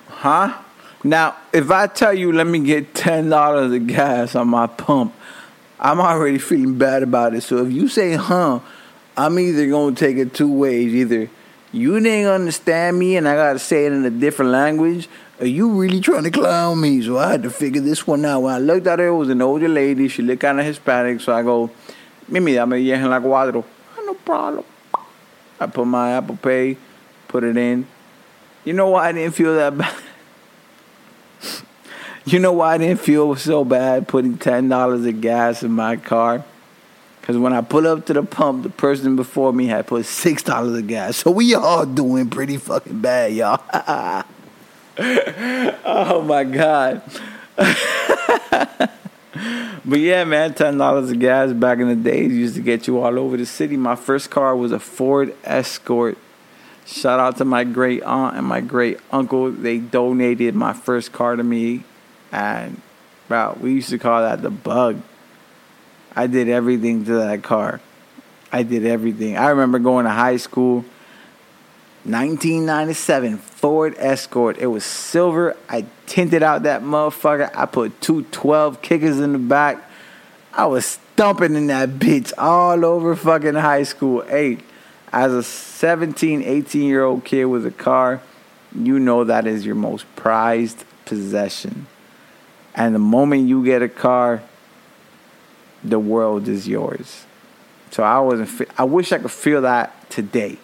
Huh? Now, if I tell you, let me get ten dollars of gas on my pump, I'm already feeling bad about it. So if you say, huh, I'm either going to take it two ways, either you didn't understand me and I got to say it in a different language. Are you really trying to clown me? So I had to figure this one out. When I looked at her, it was an older lady. She looked kind of Hispanic. So I go, Mimi, dame diez en la cuatro. No problem. I put my Apple Pay, put it in. You know why I didn't feel that bad? You know why I didn't feel so bad putting ten dollars of gas in my car? Because when I pull up to the pump, the person before me had put six dollars of gas. So we all doing pretty fucking bad, y'all. Oh, my God. But, yeah, man, ten dollars of gas back in the days used to get you all over the city. My first car was a Ford Escort. Shout out to my great aunt and my great uncle. They donated my first car to me. And, bro, we used to call that the bug. I did everything to that car. I did everything. I remember going to high school, nineteen ninety-seven Ford Escort. It was silver. I tinted out that motherfucker. I put two twelve kickers in the back. I was stumping in that bitch all over fucking high school. Hey, as a seventeen, eighteen-year-old kid with a car, you know that is your most prized possession. And the moment you get a car, the world is yours. So I wasn't. I wish I could feel that today.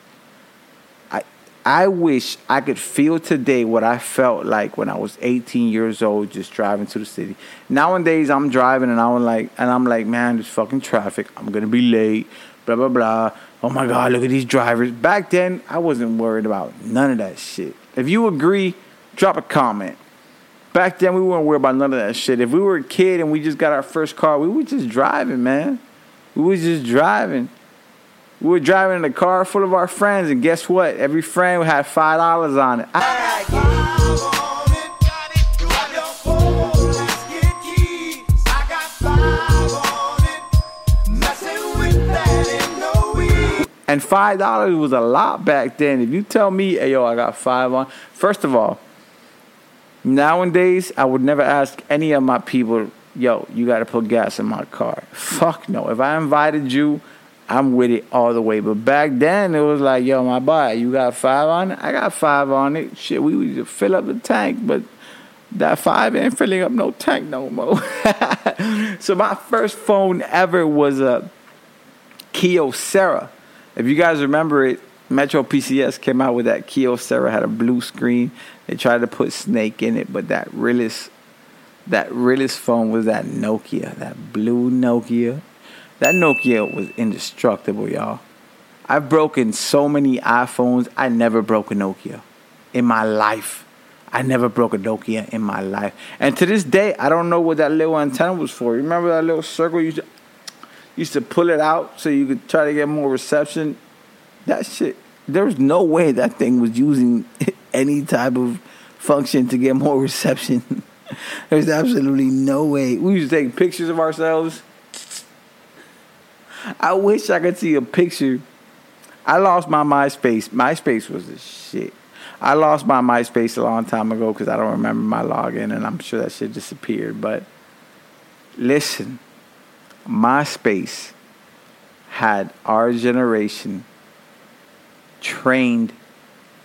I I wish I could feel today what I felt like when I was eighteen years old, just driving to the city. Nowadays, I'm driving and I'm like, and I'm like, man, there's fucking traffic. I'm gonna be late. Blah blah blah. Oh my God, look at these drivers. Back then, I wasn't worried about none of that shit. If you agree, drop a comment. Back then, we weren't worried about none of that shit. If we were a kid and we just got our first car, we were just driving, man. We were just driving. We were driving in a car full of our friends, and guess what? Every friend had five dollars on it. I- I- And five dollars was a lot back then. If you tell me, hey, yo, I got five on. First of all, nowadays, I would never ask any of my people, yo, you got to put gas in my car. Fuck no. If I invited you, I'm with it all the way. But back then, it was like, yo, my boy, you got five on it? I got five on it. Shit, we would fill up the tank, but that five ain't filling up no tank no more. So my first phone ever was a Kyocera. If you guys remember it, Metro P C S came out with that. Kyocera had a blue screen. They tried to put Snake in it, but that realest, that realest phone was that Nokia, that blue Nokia. That Nokia was indestructible, y'all. I've broken so many iPhones. I never broke a Nokia in my life. I never broke a Nokia in my life. And to this day, I don't know what that little antenna was for. You remember that little circle you just... used to pull it out so you could try to get more reception. That shit, there was no way that thing was using any type of function to get more reception. There's absolutely no way. We used to take pictures of ourselves. I wish I could see a picture. I lost my MySpace. MySpace was the shit. I lost my MySpace a long time ago because I don't remember my login, and I'm sure that shit disappeared. But listen, MySpace had our generation trained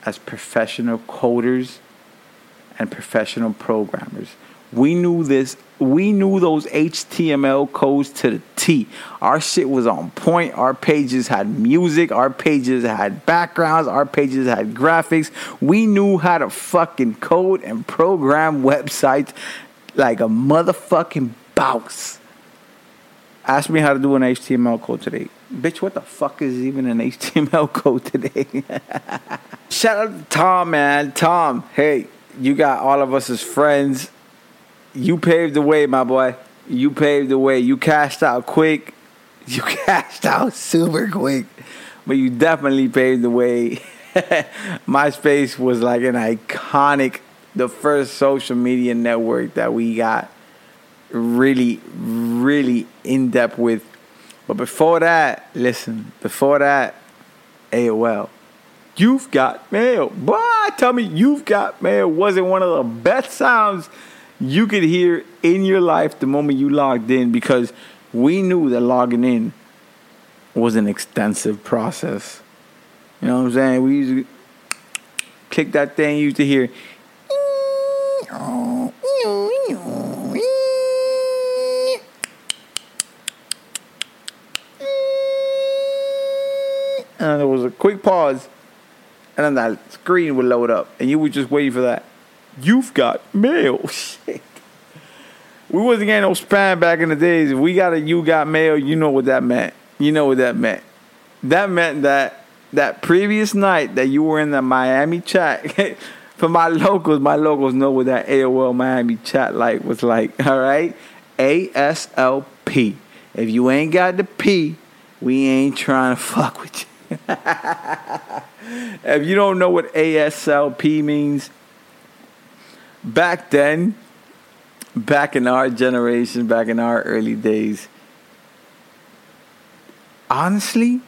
as professional coders and professional programmers. We knew this. We knew those H T M L codes to the T. Our shit was on point. Our pages had music. Our pages had backgrounds. Our pages had graphics. We knew how to fucking code and program websites like a motherfucking bounce. Ask me how to do an H T M L code today. Bitch, what the fuck is even an H T M L code today? Shout out to Tom, man. Tom, hey, you got all of us as friends. You paved the way, my boy. You paved the way. You cashed out quick. You cashed out super quick. But you definitely paved the way. MySpace was like an iconic, the first social media network that we got really, really in-depth with. But before that, listen, before that, A O L. You've got mail. Boy, tell me you've got mail wasn't one of the best sounds you could hear in your life the moment you logged in, because we knew that logging in was an extensive process. You know what I'm saying? We used to click that thing, you used to hear... And there was a quick pause, and then that screen would load up, and you were just waiting for that. You've got mail. Shit. We wasn't getting no spam back in the days. If we got a you got mail, you know what that meant. You know what that meant. That meant that that previous night that you were in the Miami chat. For my locals, my locals know what that A O L Miami chat like was like. All right? A S L P. If you ain't got the P, we ain't trying to fuck with you. If you don't know what A S L P means, back then, back in our generation, back in our early days, honestly,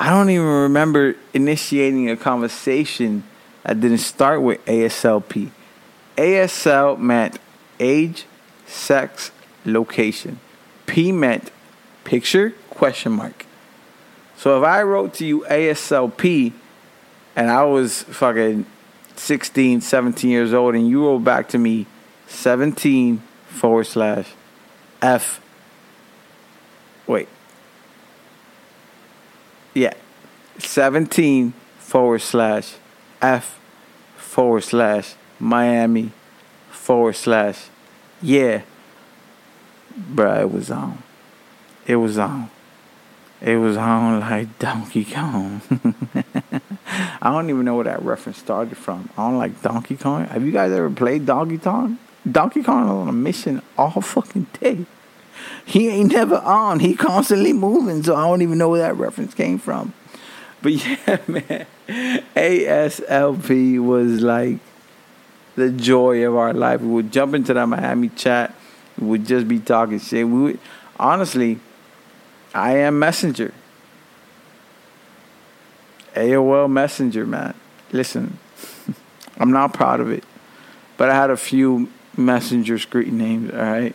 I don't even remember initiating a conversation that didn't start with A S L P. A S L meant age, sex, location. P meant picture, question mark. So if I wrote to you A S L P and I was fucking sixteen, seventeen years old and you wrote back to me seventeen forward slash F. Wait. Yeah. seventeen forward slash F forward slash Miami forward slash yeah. Bruh, it was on. It was on. It was on like Donkey Kong. I don't even know where that reference started from. I don't like Donkey Kong. Have you guys ever played Donkey Kong? Donkey Kong on a mission all fucking day. He ain't never on. He constantly moving, so I don't even know where that reference came from. But yeah, man. A S L P was like the joy of our life. We would jump into that Miami chat. We would just be talking shit. We would, honestly... I am Messenger. A O L Messenger, man. Listen, I'm not proud of it, but I had a few Messenger screen names, all right?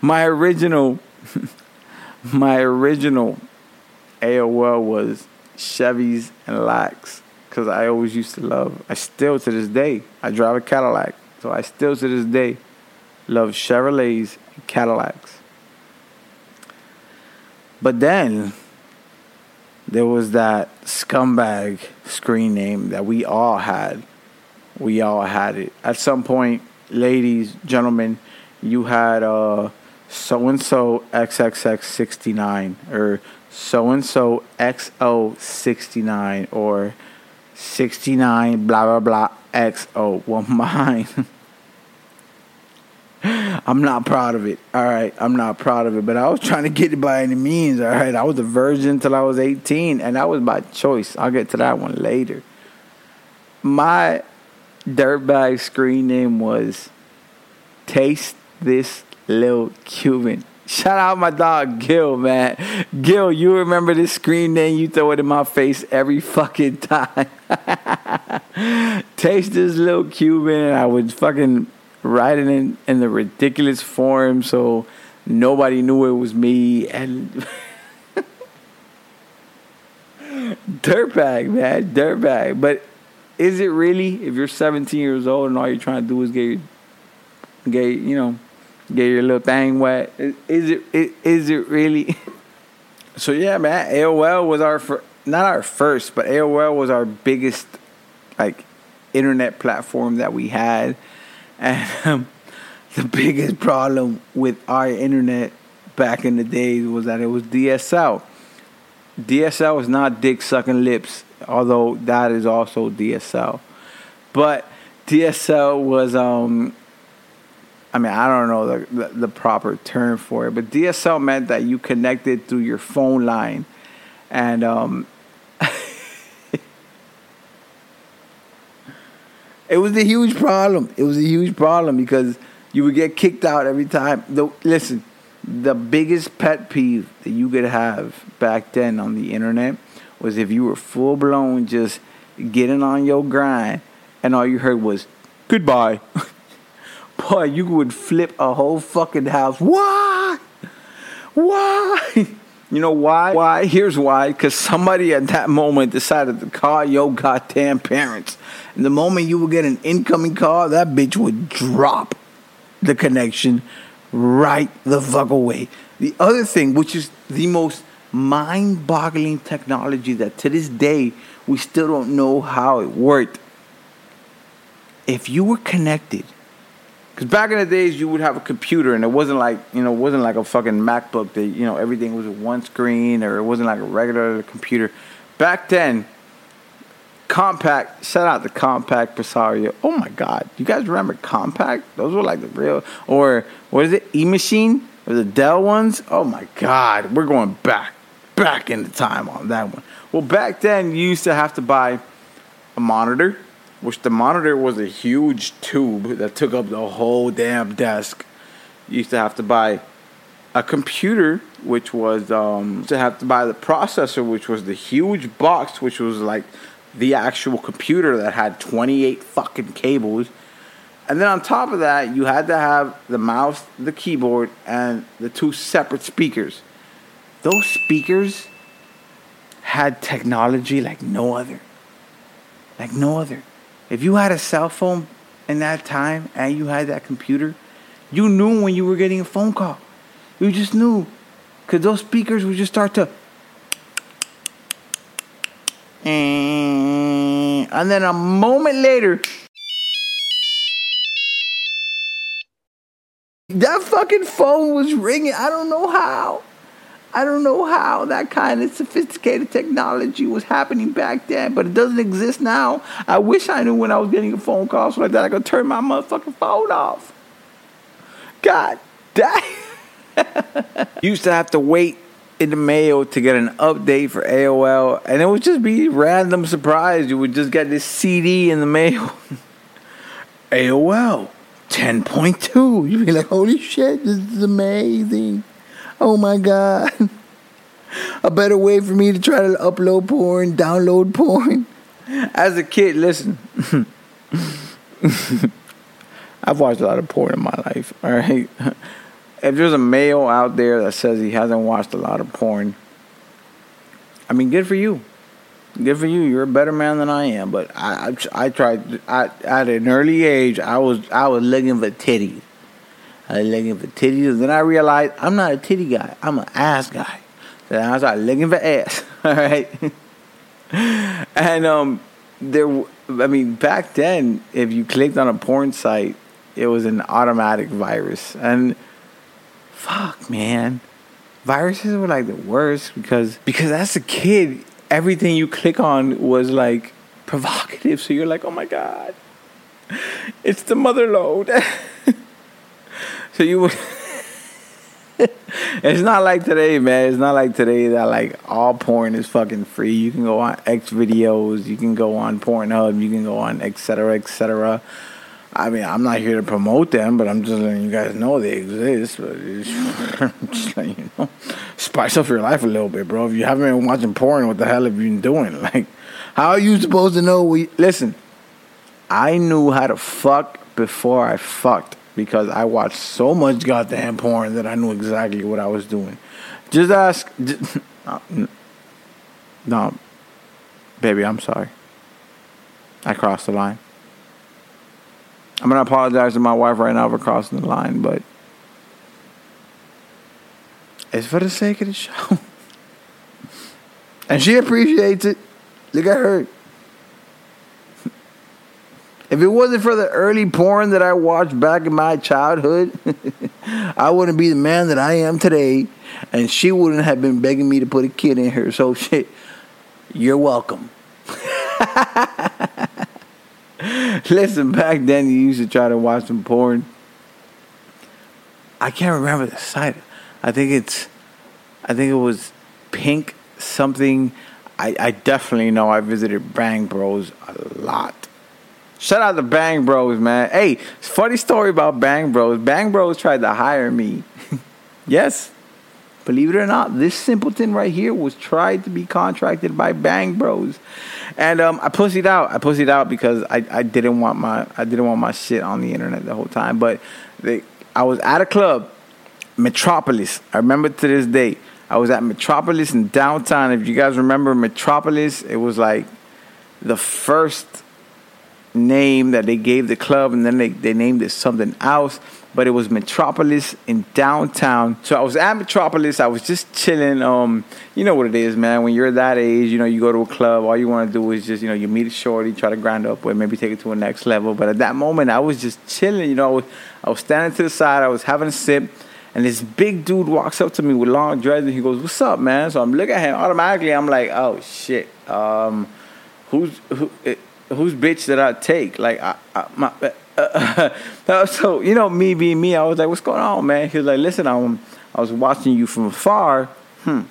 my original, my original A O L was Chevys and Lax, because I always used to love, I still to this day, I drive a Cadillac, so I still to this day love Chevrolets and Cadillacs. But then there was that scumbag screen name that we all had. We all had it. At some point, ladies, gentlemen, you had uh, so-and-so triple X sixty-nine or so-and-so X O sixty-nine or sixty-nine blah, blah, blah, X O. Well, mine... I'm not proud of it. All right. I'm not proud of it. But I was trying to get it by any means. All right. I was a virgin until I was eighteen. And that was by choice. I'll get to that one later. My dirtbag screen name was Taste This Little Cuban. Shout out my dog Gil, man. Gil, you remember this screen name? You throw it in my face every fucking time. Taste This Little Cuban. And I would fucking... writing in, in the ridiculous form so nobody knew it was me. And dirtbag, man, dirtbag. But is it really? If you're seventeen years old and all you're trying to do is get your, get you know, get your little thing wet, is it is, is it really? So yeah, man, A O L was our fir- not our first, but A O L was our biggest like internet platform that we had. And um, the biggest problem with our internet back in the days was that it was D S L. D S L is not dick sucking lips, although that is also D S L. But D S L was, um, I mean, I don't know the, the, the proper term for it, but D S L meant that you connected through your phone line. And, um, It was a huge problem. It was a huge problem because you would get kicked out every time. The, listen, the biggest pet peeve that you could have back then on the internet was if you were full-blown just getting on your grind and all you heard was, goodbye. Boy, you would flip a whole fucking house. Why? Why? You know why? Why? Here's why. Because somebody at that moment decided to call your goddamn parents. And the moment you would get an incoming call, that bitch would drop the connection right the fuck away. The other thing, which is the most mind-boggling technology that to this day we still don't know how it worked. If you were connected... Because back in the days, you would have a computer, and it wasn't like, you know, it wasn't like a fucking MacBook that, you know, everything was one screen, or it wasn't like a regular computer. Back then, Compaq, shout out to Compaq, Presario. Oh, my God. You guys remember Compaq? Those were like the real, or what is it, E-Machine? Or the Dell ones? Oh, my God. We're going back, back in the time on that one. Well, back then, you used to have to buy a monitor, which the monitor was a huge tube that took up the whole damn desk. You used to have to buy a computer, which was um, to have to buy the processor, which was the huge box, which was like the actual computer that had twenty-eight fucking cables. And then on top of that, you had to have the mouse, the keyboard, and the two separate speakers. Those speakers had technology like no other. Like no other. If you had a cell phone in that time and you had that computer, you knew when you were getting a phone call. You just knew. Because those speakers would just start to... And then a moment later... That fucking phone was ringing. I don't know how. I don't know how that kind of sophisticated technology was happening back then, but it doesn't exist now. I wish I knew when I was getting a phone call so like that I could turn my motherfucking phone off. God damn. Used to have to wait in the mail to get an update for A O L, and it would just be random surprise. You would just get this C D in the mail. A O L. ten point two. You'd be like, holy shit, this is amazing. Oh my God. A better way for me to try to upload porn, download porn. As a kid, listen. I've watched a lot of porn in my life, all right? If there's a male out there that says he hasn't watched a lot of porn, I mean, good for you. Good for you. You're a better man than I am. But I, I, I tried. I, at an early age, I was, I was looking for titties. I was looking for titties, and then I realized I'm not a titty guy. I'm an ass guy. Then I started looking for ass. All right. And um, there. I mean, back then, if you clicked on a porn site, it was an automatic virus. And fuck, man, viruses were like the worst because because as a kid, everything you click on was like provocative. So you're like, oh my God, it's the mother load. So you would. It's not like today, man. It's not like today that like all porn is fucking free. You can go on X videos. You can go on Pornhub. You can go on et cetera, et cetera. I mean, I'm not here to promote them, but I'm just letting you guys know they exist. But just letting you know. Spice up your life a little bit, bro. If you haven't been watching porn, what the hell have you been doing? Like, how are you supposed to know? We listen, I knew how to fuck before I fucked because I watched so much goddamn porn that I knew exactly what I was doing. Just ask. Just, no, no, baby, I'm sorry. I crossed the line. I'm going to apologize to my wife right now for crossing the line, but it's for the sake of the show. And she appreciates it. Look at her. If it wasn't for the early porn that I watched back in my childhood, I wouldn't be the man that I am today, and she wouldn't have been begging me to put a kid in her. So, shit, you're welcome. Listen, back then you used to try to watch some porn. I can't remember the site. I think it's, I think it was Pink something. I, I definitely know I visited Bang Bros a lot. Shout out to Bang Bros, man. Hey, funny story about Bang Bros. Bang Bros tried to hire me. Yes. Believe it or not, this simpleton right here was tried to be contracted by Bang Bros, and um, I pussied out. I pussied out because I, I didn't want my I didn't want my shit on the internet the whole time. But they, I was at a club, Metropolis. I remember to this day. I was at Metropolis in downtown. If you guys remember Metropolis, it was like the first name that they gave the club, and then they, they named it something else. But it was Metropolis in downtown. So I was at Metropolis. I was just chilling. Um, you know what it is, man. When you're that age, you know, you go to a club. All you want to do is just, you know, you meet a shorty, try to grind up with, maybe take it to a next level. But at that moment, I was just chilling. You know, I was, I was standing to the side. I was having a sip. And this big dude walks up to me with long dreads. And he goes, what's up, man? So I'm looking at him. Automatically, I'm like, oh, shit. Um, who's, who, it, who's bitch did I take? Like, I, I my... Uh, so, you know, me being me, I was like, what's going on, man? He was like, listen, I'm, I was watching you from afar. Hmm.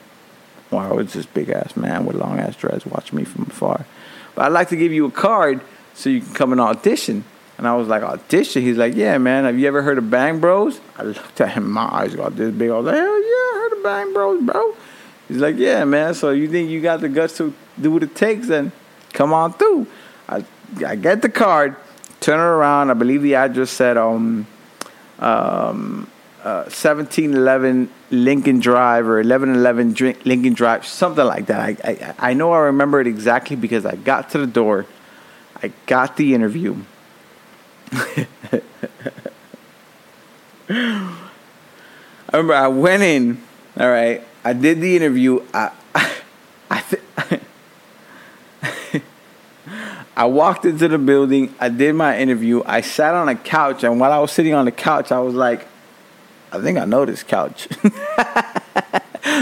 Wow, it's this big-ass man with long-ass dreads watching me from afar. But I'd like to give you a card so you can come and audition. And I was like, audition? He's like, yeah, man, have you ever heard of Bang Bros? I looked at him, my eyes got this big. I was like, hell Bang Bros, bro? He's like, yeah, man. So you think you got the guts to do what it takes and come on through? I I get the card, turn it around. I believe the address said um um uh, seventeen eleven Lincoln Drive or eleven eleven Drink Lincoln Drive, something like that. I, I I know I remember it exactly because I got to the door, I got the interview. I remember I went in. All right, I did the interview. I I I, th- I walked into the building. I did my interview. I sat on a couch, and while I was sitting on the couch, I was like, I think I know this couch.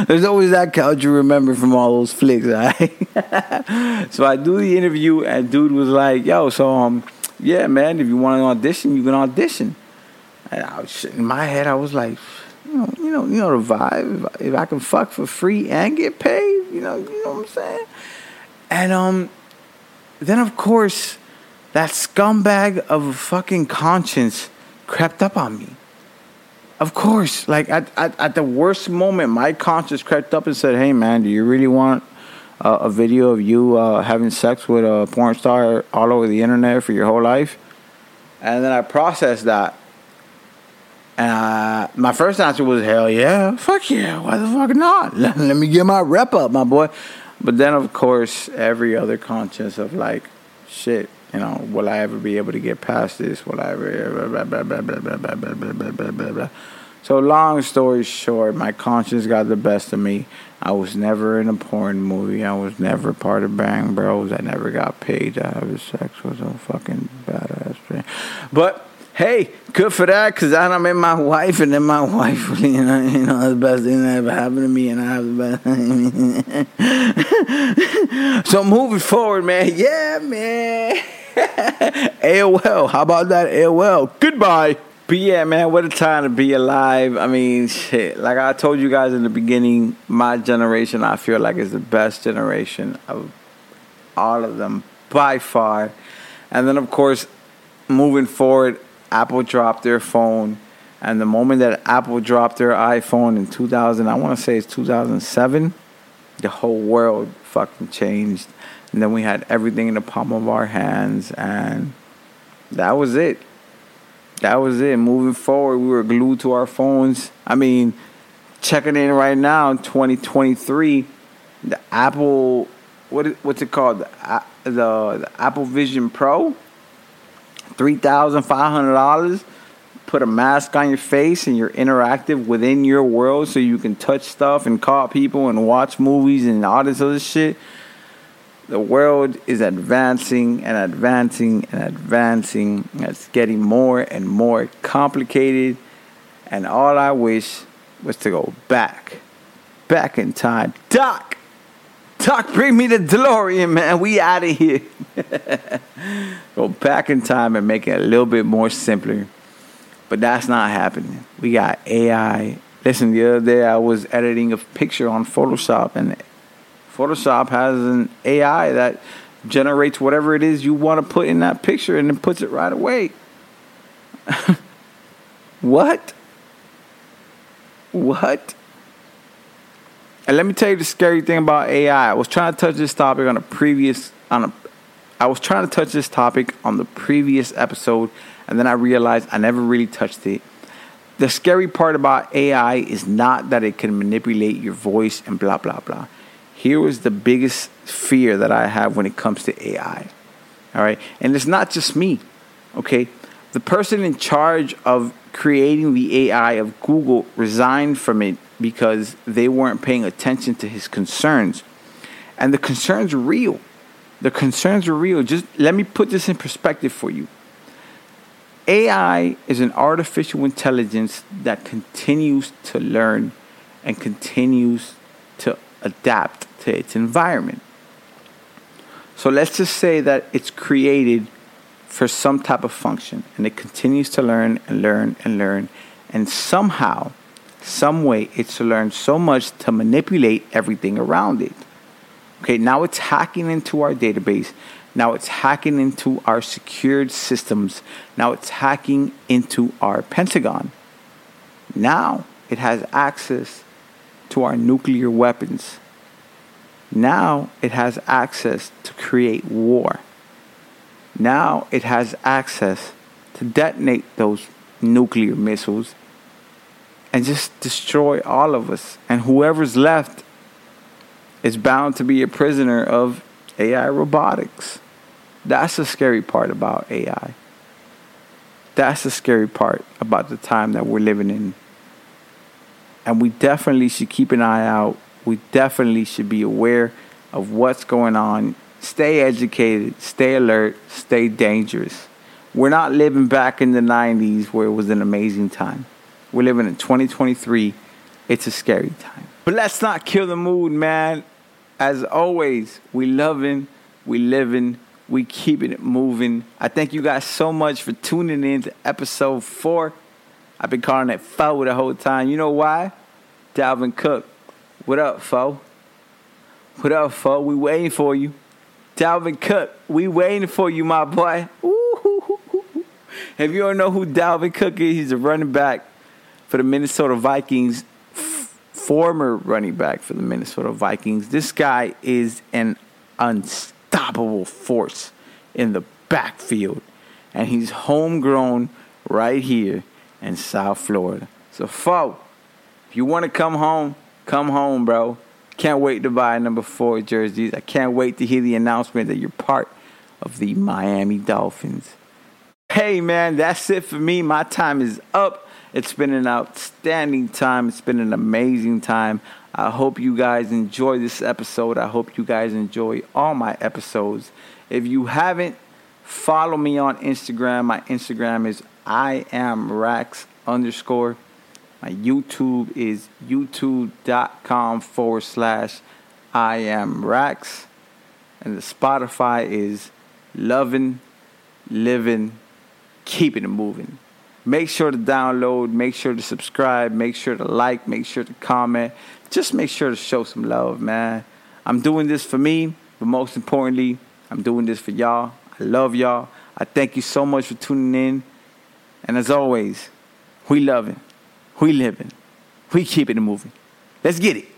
There's always that couch you remember from all those flicks, all right? So I do the interview, and dude was like, yo, so um, yeah, man, if you want to audition, you can audition. And I was, in my head, I was like, you know, you know, you know the vibe. If I can fuck for free and get paid, you know, you know what I'm saying? And um, then, of course, that scumbag of a fucking conscience crept up on me. Of course, like at, at, at the worst moment, my conscience crept up and said, hey, man, do you really want uh, a video of you uh, having sex with a porn star all over the internet for your whole life? And then I processed that. And I, my first answer was, hell yeah, fuck yeah, why the fuck not? Let, let me get my rep up, my boy. But then, of course, every other conscience of like, shit. You know, will I ever be able to get past this? Will I ever... Blah, blah, blah, blah, blah, blah, blah, blah, blah, blah, blah. So long story short, my conscience got the best of me. I was never in a porn movie. I was never part of Bang Bros. I never got paid to have sex with a fucking badass thing. But, hey, good for that, because I met my wife, and then my wife, you know, you know, the best thing that ever happened to me, and I have the best thing. So moving forward, man. Yeah, man. A O L. How about that A O L? Goodbye. But yeah, man, what a time to be alive. I mean, shit. Like I told you guys in the beginning, my generation, I feel like, is the best generation of all of them by far. And then, of course, moving forward, Apple dropped their phone. And the moment that Apple dropped their iPhone in two thousand, I want to say it's two thousand seven, the whole world fucking changed. And then we had everything in the palm of our hands. And that was it. That was it. Moving forward, we were glued to our phones. I mean, checking in right now in twenty twenty-three, the Apple, what is, what's it called? The, the, the Apple Vision Pro, three thousand five hundred dollars. Put a mask on your face and you're interactive within your world so you can touch stuff and call people and watch movies and all this other shit. The world is advancing and advancing and advancing. It's getting more and more complicated. And all I wish was to go back. Back in time. Doc! Doc, bring me the DeLorean, man. We out of here. Go back in time and make it a little bit more simpler. But that's not happening. We got A I. Listen, the other day I was editing a picture on Photoshop, and Photoshop has an A I that generates whatever it is you want to put in that picture and then puts it right away. What? What? And let me tell you the scary thing about A I. I was trying to touch this topic on a previous on a I was trying to touch this topic on the previous episode, and then I realized I never really touched it. The scary part about A I is not that it can manipulate your voice and blah blah blah. Here is the biggest fear that I have when it comes to A I. All right. And it's not just me. Okay. The person in charge of creating the A I of Google resigned from it because they weren't paying attention to his concerns. And the concerns are real. The concerns are real. Just let me put this in perspective for you. A I is an artificial intelligence that continues to learn and continues to adapt to its environment. So let's just say that it's created for some type of function, and it continues to learn and learn and learn, and somehow, some way, it's learned so much to manipulate everything around it. Okay, now it's hacking into our database. Now it's hacking into our secured systems. Now it's hacking into our Pentagon. Now it has access to our nuclear weapons. Now it has access to create war. Now it has access to detonate those nuclear missiles and just destroy all of us. And whoever's left is bound to be a prisoner of A I robotics. That's the scary part about A I. That's the scary part about the time that we're living in. And we definitely should keep an eye out. We definitely should be aware of what's going on. Stay educated, stay alert, stay dangerous. We're not living back in the nineties where it was an amazing time. We're living in twenty twenty-three. It's a scary time. But let's not kill the mood, man. As always, we loving, we living, we keeping it moving. I thank you guys so much for tuning in to episode four. I've been calling it foe the whole time. You know why? Dalvin Cook. What up, foe? What up, foe? We waiting for you. Dalvin Cook, we waiting for you, my boy. Ooh. If you don't know who Dalvin Cook is, he's a running back for the Minnesota Vikings. F- former running back for the Minnesota Vikings. This guy is an unstoppable force in the backfield. And he's homegrown right here in South Florida. So, foe, if you want to come home, come home, bro. Can't wait to buy number four jerseys. I can't wait to hear the announcement that you're part of the Miami Dolphins. Hey, man, that's it for me. My time is up. It's been an outstanding time. It's been an amazing time. I hope you guys enjoy this episode. I hope you guys enjoy all my episodes. If you haven't, follow me on Instagram. My Instagram is I am Rax underscore. My YouTube is youtube.com forward slash I am Rax. And the Spotify is loving, living, keeping it moving. Make sure to download. Make sure to subscribe. Make sure to like. Make sure to comment. Just make sure to show some love, man. I'm doing this for me, but most importantly, I'm doing this for y'all. I love y'all. I thank you so much for tuning in. And as always, we loving, we living, we keeping it moving. Let's get it.